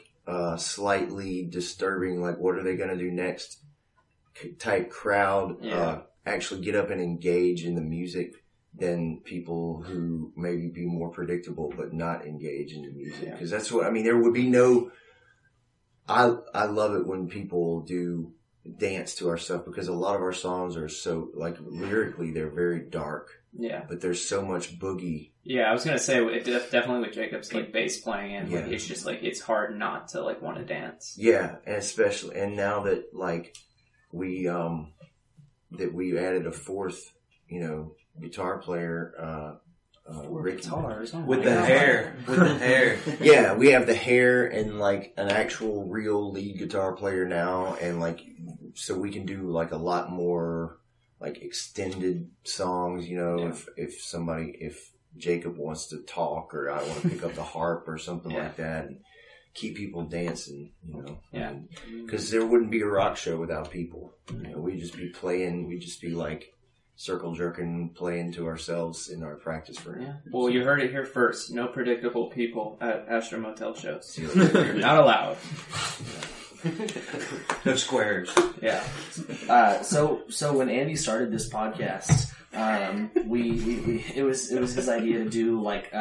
slightly disturbing, like what are they going to do next type crowd actually get up and engage in the music than people who maybe be more predictable but not engage in the music. Because that's what, I mean, there would be no, I love it when people do dance to our stuff because a lot of our songs are so like lyrically they're very dark. Yeah, but there's so much boogie. Yeah, I was gonna say it definitely with Jacob's like bass playing and like it's just like it's hard not to like want to dance. Yeah, and especially and now that like we we added a fourth, you know, guitar player. Rick guitars with the hair. With the hair. Yeah, we have the hair and like an actual real lead guitar player now and like so we can do like a lot more like extended songs, you know, if Jacob wants to talk or I want to pick up the harp or something like that and keep people dancing, you know. Yeah. Because there wouldn't be a rock show without people. You know, we'd just be like circle jerking, playing to ourselves in our practice room. Yeah. Well, you heard it here first. No predictable people at Astro Motel shows. You're not allowed. No squares. Yeah. So when Andy started this podcast, it was his idea to do like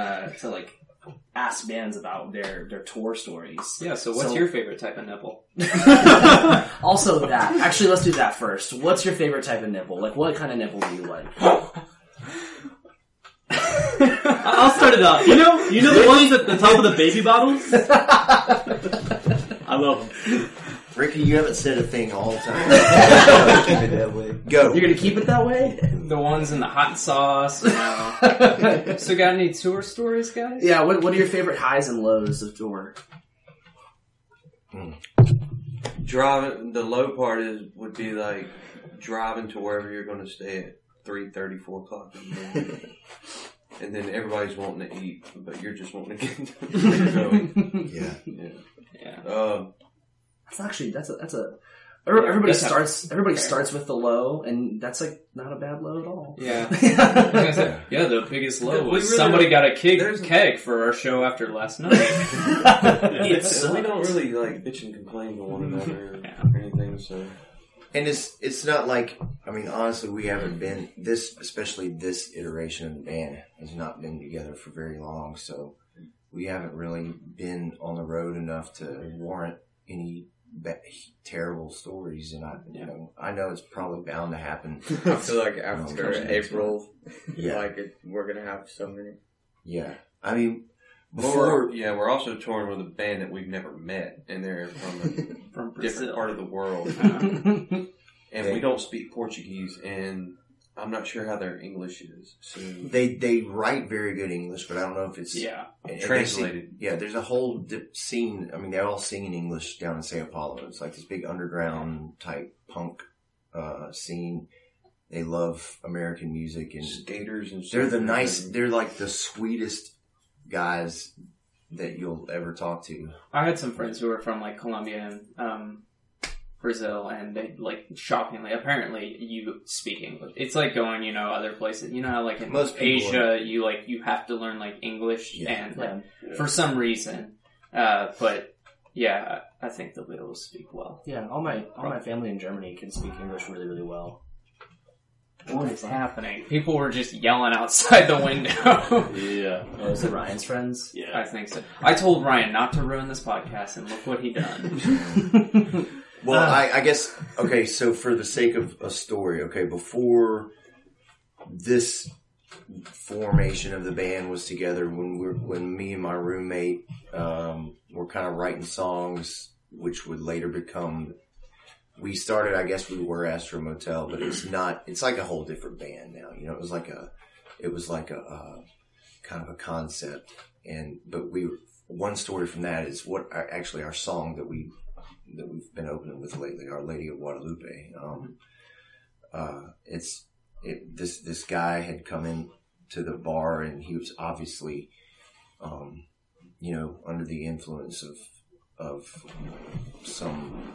ask bands about their tour stories. Yeah, so what's your favorite type of nipple? Also that. Actually, let's do that first. What's your favorite type of nipple? Like, what kind of nipple do you like? I'll start it off. You know the ones at the top of the baby bottles? I love them. Ricky, you haven't said a thing all the time. Keep it that way. Go. You're going to keep it that way? The ones in the hot sauce. So got any tour stories, guys? Yeah, what are your favorite highs and lows of tour? Driving, the low part would be like driving to wherever you're going to stay at 3:30, 4 o'clock in the morning. And then everybody's wanting to eat, but you're just wanting to get going. Yeah. That's actually that's a Everybody starts with the low, and that's like not a bad low at all. Yeah, yeah. The biggest low was really somebody got a keg for our show after last night. We don't really like bitch and complain to one another or anything. So, and it's not like, I mean, honestly, we haven't been especially this iteration of the band has not been together for very long, so we haven't really been on the road enough to warrant any terrible stories, and I know it's probably bound to happen. I feel like after April, we're gonna have so many. Yeah, I mean, we're also touring with a band that we've never met, and they're from a different part of the world, and we don't speak Portuguese, and I'm not sure how their English is. So they write very good English, but I don't know if it's translated. There's a whole scene. I mean, they all sing in English down in Sao Paulo. It's like this big underground type punk scene. They love American music and skaters, and they're the nice. They're like the sweetest guys that you'll ever talk to. I had some friends who were from like Colombia and Brazil, and they, like, shockingly, apparently you speak English. It's like going, other places. You know how, like, in most Asia, you have to learn, like, English for some reason. But, yeah, I think they'll be able to speak well. Yeah, all my family in Germany can speak English really, really well. What is happening? People were just yelling outside the window. Yeah. Oh, is it Ryan's friends? Yeah. I think so. I told Ryan not to ruin this podcast, and look what he done. Well, I guess, okay, so for the sake of a story, okay, before this formation of the band was together, when me and my roommate were kind of writing songs, which would later become, we started, I guess we were Astro Motel, but it's not, it's like a whole different band now, it was like a kind of a concept, but one story from that is our song that we've been opening with lately, Our Lady of Guadalupe. This guy had come in to the bar, and he was obviously, under the influence of some.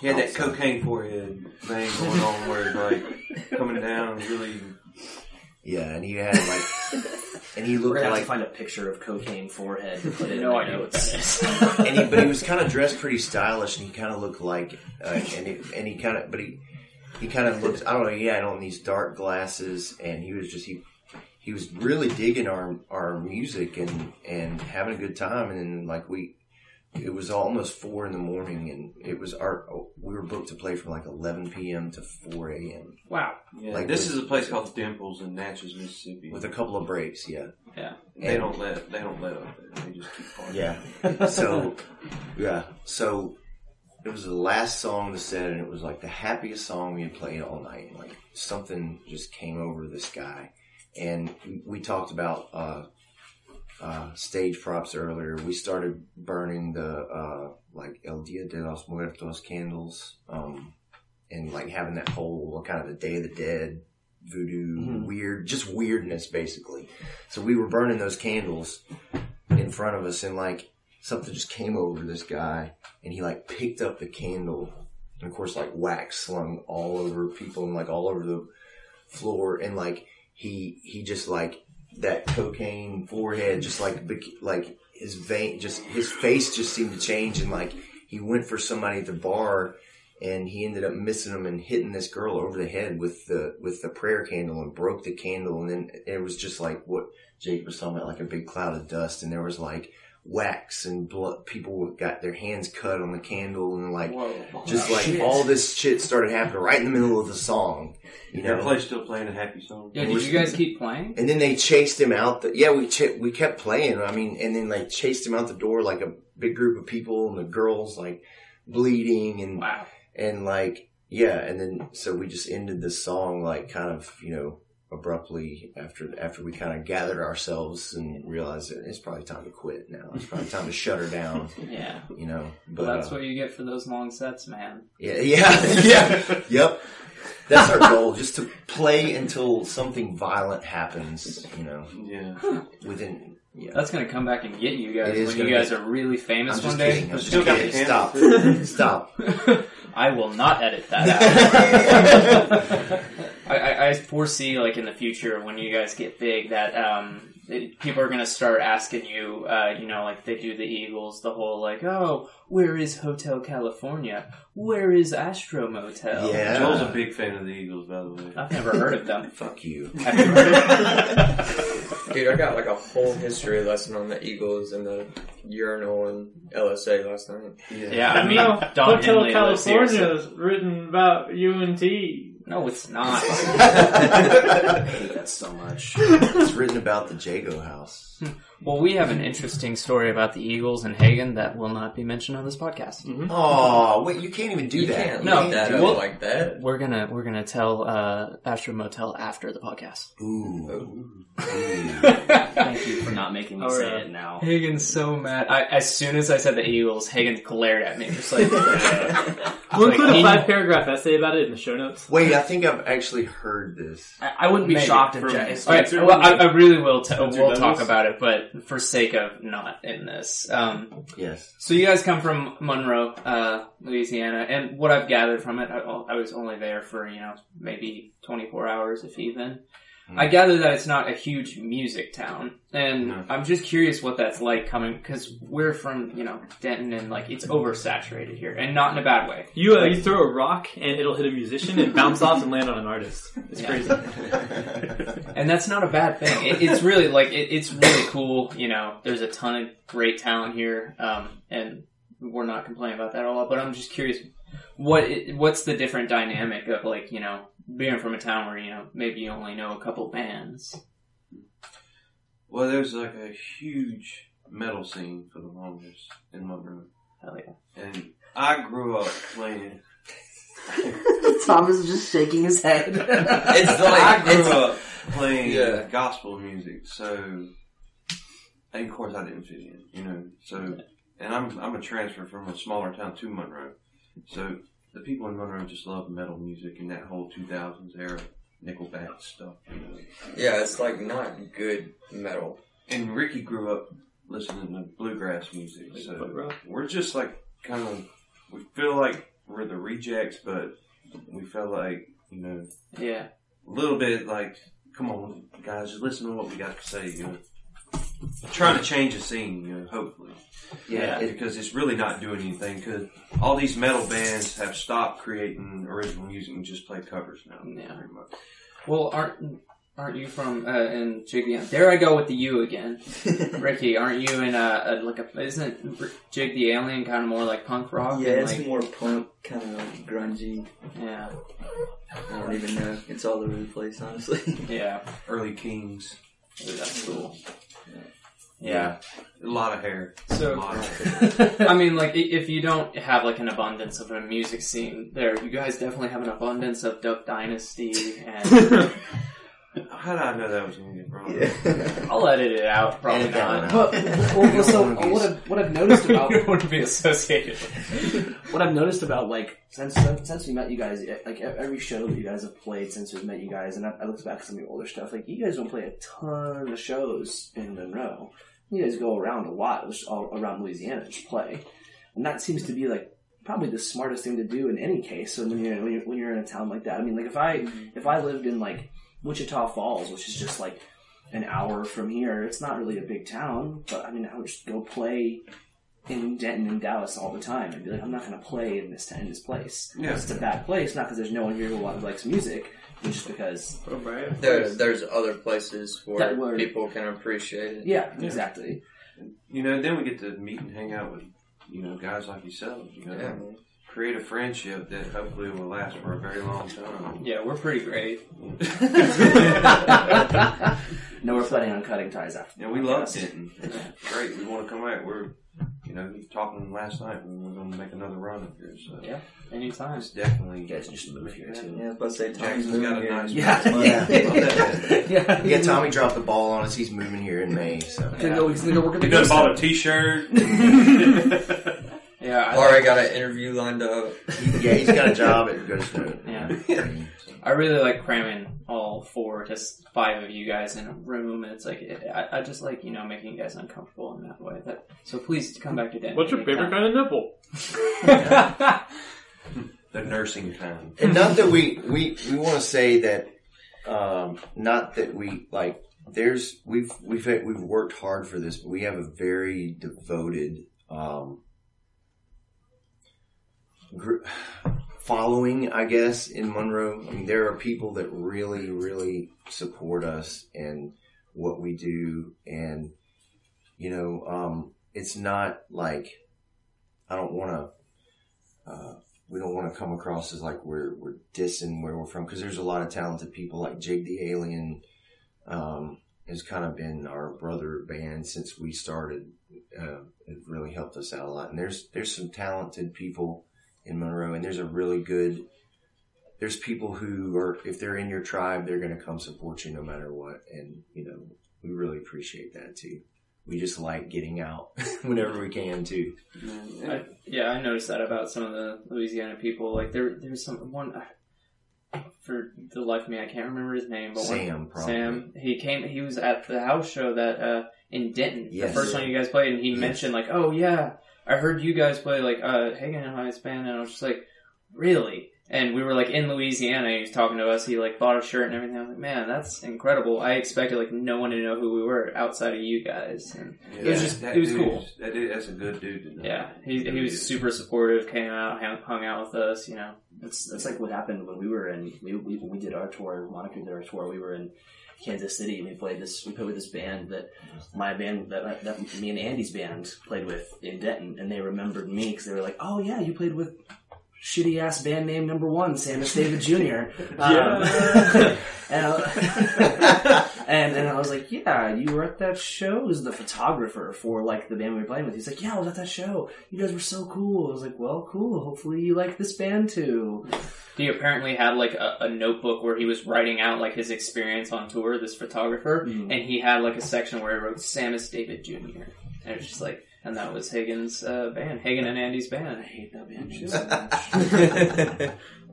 He had that cocaine forehead thing going on, where it's like coming down really. Yeah, and he had like, and he looked like, to find a picture of cocaine forehead. No idea what that is. But he was kind of dressed pretty stylish, and he kind of looked like, he kind of looked. I don't know. He had on these dark glasses, and he was just he was really digging our music and having a good time, and then, like, it was almost 4 a.m, and it was we were booked to play from like 11 p.m. to 4 a.m. Wow! Yeah, like this is a place called Dimples in Natchez, Mississippi, with a couple of breaks. Yeah, yeah. They don't let up there. They just keep partying. Yeah. So it was the last song to set, and it was like the happiest song we had played all night. And like something just came over this guy, and we talked about stage props earlier. We started burning the El Dia de los Muertos candles, and like having that whole kind of the Day of the Dead voodoo weirdness basically. So we were burning those candles in front of us, and like something just came over this guy, and he like picked up the candle, and of course like wax slung all over people and like all over the floor, and like he just like. That cocaine forehead, just like his vein, just his face just seemed to change, and like he went for somebody at the bar, and he ended up missing him and hitting this girl over the head with the prayer candle, and broke the candle, and then it was just like what Jake was talking about, like a big cloud of dust, and there was like wax and blood. People got their hands cut on the candle, and like all this shit started happening right in the middle of the song. Their place still playing a happy song. Yeah, did you guys keep playing? And then they chased him out. We kept playing. I mean, and then like chased him out the door, like a big group of people, and the girls like bleeding and and then so we just ended the song like kind of abruptly after we kind of gathered ourselves and realized that it's probably time to quit now. It's probably time to shut her down. Yeah. But well, that's what you get for those long sets, man. Yeah. Yep. That's our goal, just to play until something violent happens, Yeah. Within Yeah, that's going to come back and get you guys when you guys are really famous one day. I'm just kidding. Stop. Stop. I will not edit that out. I foresee, like, in the future, when you guys get big, that people are going to start asking you, you know, like they do the Eagles, the whole, like, oh, where is Hotel California? Where is Astro Motel? Yeah. Joel's a big fan of the Eagles, by the way. I've never heard of them. Fuck you. I've never heard of them. Dude, I got, like, a whole history lesson on the Eagles and the urinal and LSA last night. Yeah, I mean, Don Hotel Henley California is written about UNT. No, it's not. I hate that so much. It's written about the Jago house. Well, we have an interesting story about the Eagles and Hagen that will not be mentioned on this podcast. Mm-hmm. Oh, wait, you can't even do that. Can't no, that do it like that. We're gonna tell Astro Motel after the podcast. Ooh. Thank you for not making me say it now. Hagen's so mad. As soon as I said the Eagles, Hagen glared at me. Just like, we'll include a 5-paragraph essay about it in the show notes. Wait, I think I've actually heard this. I wouldn't be shocked if Jack. All right, well, I really will. We'll talk about it, but for sake of not in this. Yes. So you guys come from Monroe, Louisiana, and what I've gathered from it, I was only there for, you know, maybe 24 hours, if even. I gather that it's not a huge music town, and I'm just curious what that's like coming, because we're from, you know, Denton, and, like, it's oversaturated here, and not in a bad way. You throw a rock, and it'll hit a musician, and bounce off and land on an artist. It's crazy. And that's not a bad thing. It's really, like, it's really cool, you know, there's a ton of great talent here, and we're not complaining about that at all, but I'm just curious, what's the different dynamic of, like, you know, being from a town where, you know, maybe you only know a couple bands. Well, there's like a huge metal scene for the longest in Monroe. Hell yeah. And I grew up playing. Thomas is just shaking his head. I grew up playing gospel music, so, and of course I didn't fit in, you know, so, and I'm a transfer from a smaller town to Monroe, so the people in Monroe just love metal music and that whole 2000s era Nickelback stuff. You know. Yeah, it's like not good metal. And Ricky grew up listening to bluegrass music, so we're just like kind of, we feel like we're the rejects, but we feel like, you know, a little bit like, come on guys, just listen to what we got to say, you know. Trying to change the scene, you know, hopefully. Yeah. Because it's really not doing anything, because all these metal bands have stopped creating original music and just play covers now. Yeah. Pretty much. Well, aren't you from, in Jig the Alien? There I go with the U again. Ricky, aren't you in isn't Jig the Alien kind of more like punk rock? Yeah, it's like more punk, kind of like grungy. Yeah. I don't even know. It's all over the place, honestly. Yeah. Early Kings. Ooh, that's cool. Yeah. A lot of hair. So, I mean, like, if you don't have, like, an abundance of a music scene there, you guys definitely have an abundance of Duck Dynasty and... How did I know that was going to get wrong? Yeah. I'll edit it out, probably not. Well, so, what I've noticed about... You don't want to be associated. What I've noticed about, like, since we met you guys, like, every show that you guys have played since we've met you guys, and I looked back at some of your older stuff, like, you guys don't play a ton of shows in Monroe. You guys go around a lot, just all around Louisiana, just play. And that seems to be, like, probably the smartest thing to do in any case, so when you're in a town like that. I mean, like, if I lived in, like, Wichita Falls, which is just like an hour from here. It's not really a big town, but I mean, I would just go play in Denton and Dallas all the time and be like, I'm not going to play in this place. Yeah. It's a bad place, not because there's no one here who likes music, but just because there's other places where people can appreciate it. Yeah, exactly. You know, then we get to meet and hang out with, you know, guys like yourself, you know. Yeah. Create a friendship that hopefully will last for a very long time. Yeah, we're pretty great. No, we're planning on cutting ties after. Yeah, we love Denton. It's great. We want to come out. We're, you know, talking last night when we're going to make another run up here. So. Yeah, anytime. It's definitely. You guys just move here too. Yeah, let's say Tommy's moving got a here. Nice yeah. Tommy dropped the ball on us. He's moving here in May. So he's going to go work at the. He just bought a T-shirt. Yeah, I got an interview lined up. Yeah, he's got a job at Ghost Road. Yeah. I really like cramming all 4 to 5 of you guys in a room. It's like I just like, you know, making you guys uncomfortable in that way. So please come back to dinner. What's your favorite kind of nipple? The nursing kind. And not that we want to say that. Not that we like. There's we've worked hard for this, but we have a very devoted following, I guess, in Monroe. I mean, there are people that really, really support us and what we do, and you know, it's not like I don't want to. We don't want to come across as like we're dissing where we're from, because there's a lot of talented people like Jig the Alien. Has kind of been our brother band since we started. It really helped us out a lot. And there's some talented people in Monroe, and there's people who are, if they're in your tribe, they're going to come support you no matter what. And, you know, we really appreciate that too. We just like getting out whenever we can too. I noticed that about some of the Louisiana people. Like there's someone, for the life of me, I can't remember his name. But Sam, he came. He was at the house show that in Denton, the first one you guys played, and he mentioned like, "Oh yeah, I heard you guys play like Hagen and High's band," and I was just like, "Really?" And we were like in Louisiana, and he was talking to us. He like bought a shirt and everything. I was like, "Man, that's incredible." I expected like no one to know who we were outside of you guys. And yeah, it was cool. That's a good dude to know. Yeah, he was super supportive. Came out, hung out with us. You know, that's like what happened when we were in. When we did our tour, Monica did our tour. We were in Kansas City, and we played with this band that me and Andy's band played with in Denton, and they remembered me because they were like, "Oh yeah, you played with shitty ass band name #1, Samus David Jr." And I was like, "Yeah, you were at that show." It was the photographer for like the band we were playing with. He's like, "Yeah, I was at that show. You guys were so cool." I was like, "Well, cool. Hopefully you like this band too." He apparently had like a notebook where he was writing out like his experience on tour. This photographer, and he had like a section where he wrote Samus David Jr. And it was just like. And that was Hagen's band, Hagen and Andy's band. I hate that band so much.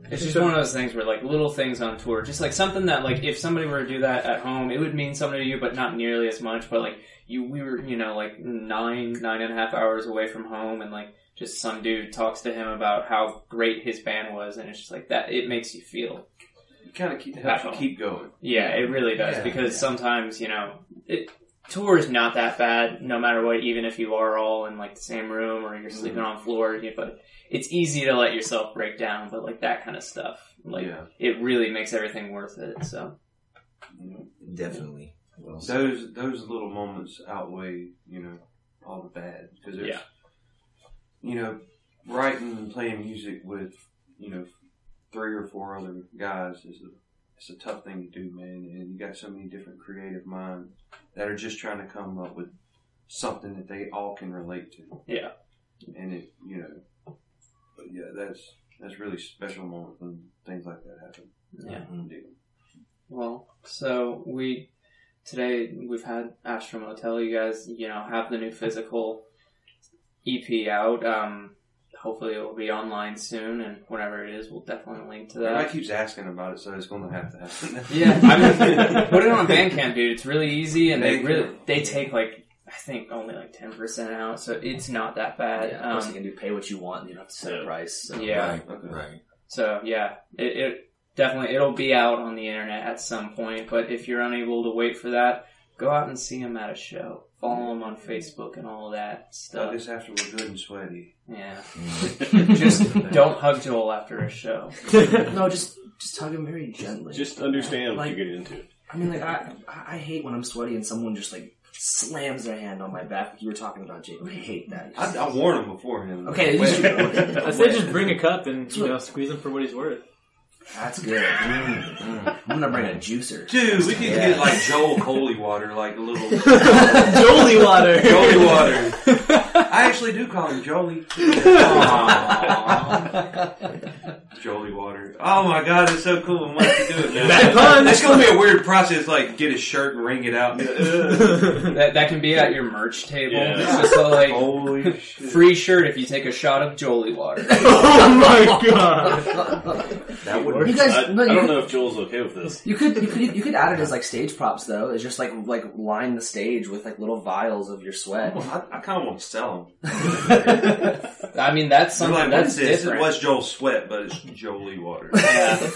It's just one of those things where, like, little things on tour, just like something that, like, if somebody were to do that at home, it would mean something to you, but not nearly as much. But like, we were, you know, like nine and a half hours away from home, and like, just some dude talks to him about how great his band was, and it's just like that. It makes you feel. You kind of keep going. Yeah, it really does, because sometimes, you know, Tour is not that bad, no matter what, even if you are all in, like, the same room or you're sleeping on floor, but it's easy to let yourself break down, but, like, that kind of stuff, like, it really makes everything worth it, so. Definitely. Well, those little moments outweigh, you know, all the bad, because there's, you know, writing and playing music with, you know, 3 or 4 other guys is it's a tough thing to do, man, and you got so many different creative minds that are just trying to come up with something that they all can relate to. Yeah. And it, you know, but yeah, that's really special moments when things like that happen. Yeah. Well, so we've had Astro Motel. You guys, you know, have the new physical EP out. Hopefully it will be online soon, and whenever it is, we'll definitely link to that. Everybody keeps asking about it, so it's going to have to happen. Yeah, I mean, put it on Bandcamp, dude. It's really easy, and they take like I think only like 10% out, so it's not that bad. Yeah, plus you can do pay what you want, and you don't have to set a price. So. Yeah, right. So yeah, it definitely it'll be out on the internet at some point. But if you're unable to wait for that, go out and see them at a show. Follow them on Facebook and all that stuff. Just after we're good and sweaty. Yeah. Just don't hug Joel after a show. No, just hug him very gently. Just understand what you get into. I mean, like, I hate when I'm sweaty and someone just, like, slams their hand on my back. Like you were talking about, Jake. I hate that. I warned him beforehand. Okay. I said just bring a cup and, you know, squeeze him for what he's worth. That's good. I'm gonna bring a juicer, dude. We need to get like Joel Coley water, like a little Jolie water. Jolie water. I actually do call him Jolie. Jolie water. Oh my god, it's so cool. I'm going to have to do it now. Bad pun. That's going to be a weird process, like get a shirt and wring it out. That can be at your merch table. Yeah. It's just so, like, holy shit. Free shirt if you take a shot of Jolie water. Oh my god. That would work. I don't know if Joel's okay with this. You could add it as like stage props though. It's just like line the stage with like little vials of your sweat. Well, I kind of want to sell them. I mean, that's something like, that's different. It was Joel's sweat, but it's Jolie water. Yeah.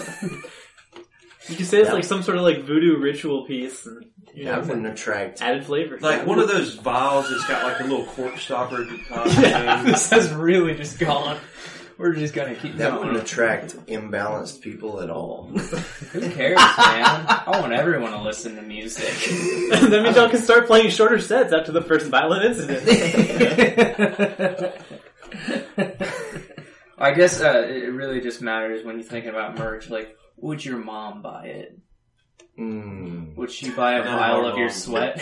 You could say it's like some sort of like voodoo ritual piece. And, that wouldn't attract added flavor. Like one of those vials that's got like a little cork stopper at the top. Yeah, this has really just gone. We're just gonna keep that going. Wouldn't attract imbalanced people at all. Who cares, man? I want everyone to listen to music. That means y'all can start playing shorter sets after the first violent incident. I guess it really just matters when you're thinking about merch. Like, would your mom buy it? Mm. Would she buy a vial of your sweat?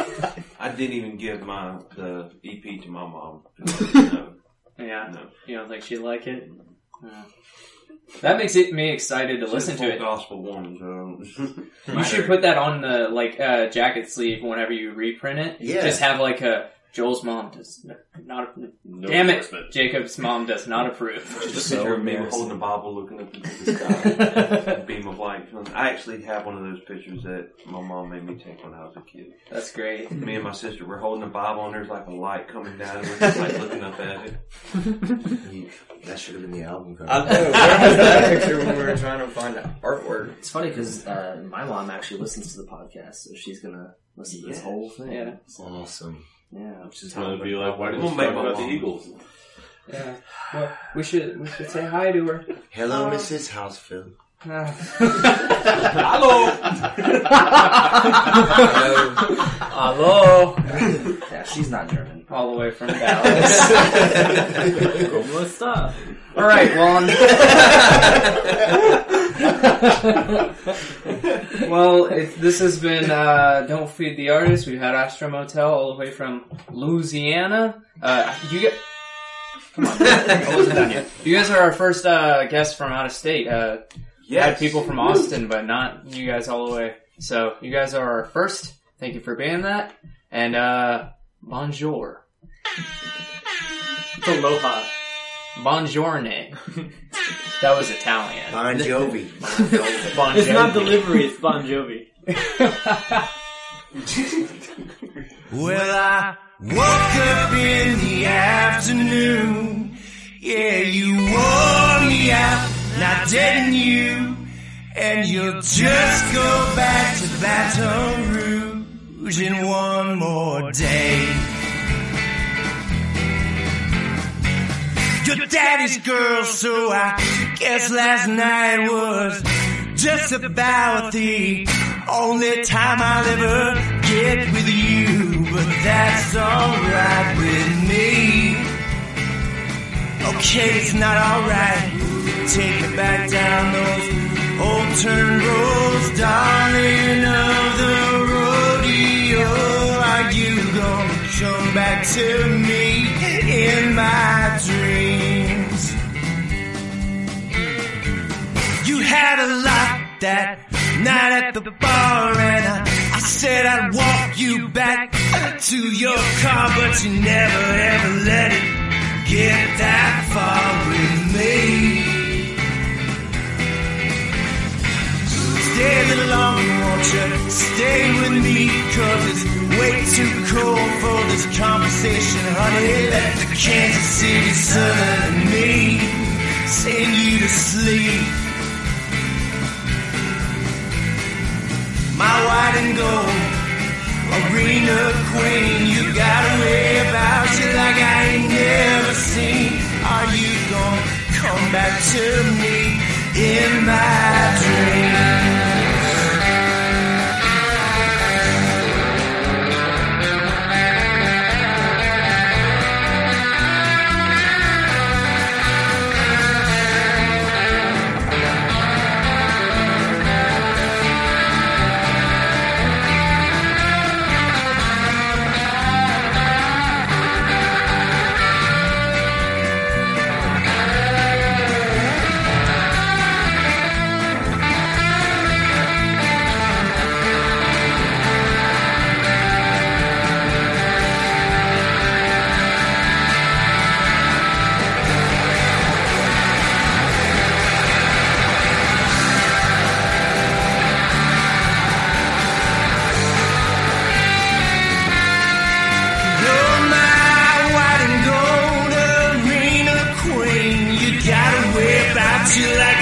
I didn't even give the EP to my mom. No. Yeah, no. You don't think she'd like it? No. That makes me excited to listen to it. Gospel one, so. You should put that on the jacket sleeve whenever you reprint it. Yeah. Just have like a Joel's mom does not. No, damn it, Jacob's mom does not approve. Just sit here with me holding a Bible, looking up into the sky, a beam of light. I actually have one of those pictures that my mom made me take when I was a kid. That's great. Me and my sister were holding a Bible, and there's like a light coming down, and we're just like looking up at it. That should have been the album cover. I know. Where was that picture when we were trying to find artwork? It's funny because my mom actually listens to the podcast, so she's gonna listen to this whole thing. Yeah, it's awesome. Yeah, which is going to be like, why did you talk about the Eagles? Yeah, well, we should say hi to her. Hello, Mrs. Housefield. Hello. Hello. Hello. Yeah, she's not German. All the way from Dallas. Como está? All right, Well, this has been Don't Feed the Artists. We've had Astro Motel all the way from Louisiana. Come on, I wasn't done yet. You guys are our first guests from out of state. Had people from Austin, but not you guys all the way. So you guys are our first. Thank you for being that. And bonjour. It's aloha. Bonjourne. That was Italian. Bon Jovi. Bon Jovi. It's not delivery, it's Bon Jovi. Well, I woke up in the afternoon. Yeah, you wore me out, now didn't you? And you'll just go back to Baton Rouge in one more day. Your daddy's girl, so I guess last night was just about the only time I'll ever get with you, but that's alright with me. Okay, it's not alright. Take me back down those old turn roads, darling of the rodeo. Are you gonna come back to me in my dreams? Had a lot that night at the bar, and I said I'd walk you back to your car, but you never ever let it get that far with me. Stay a little longer, won't you? Stay with me, cause it's way too cold for this conversation, honey. Let the Kansas City sun and me send you to sleep. My white and gold arena queen, you got a way about you like I ain't never seen. Are you gonna come back to me in my dreams? you like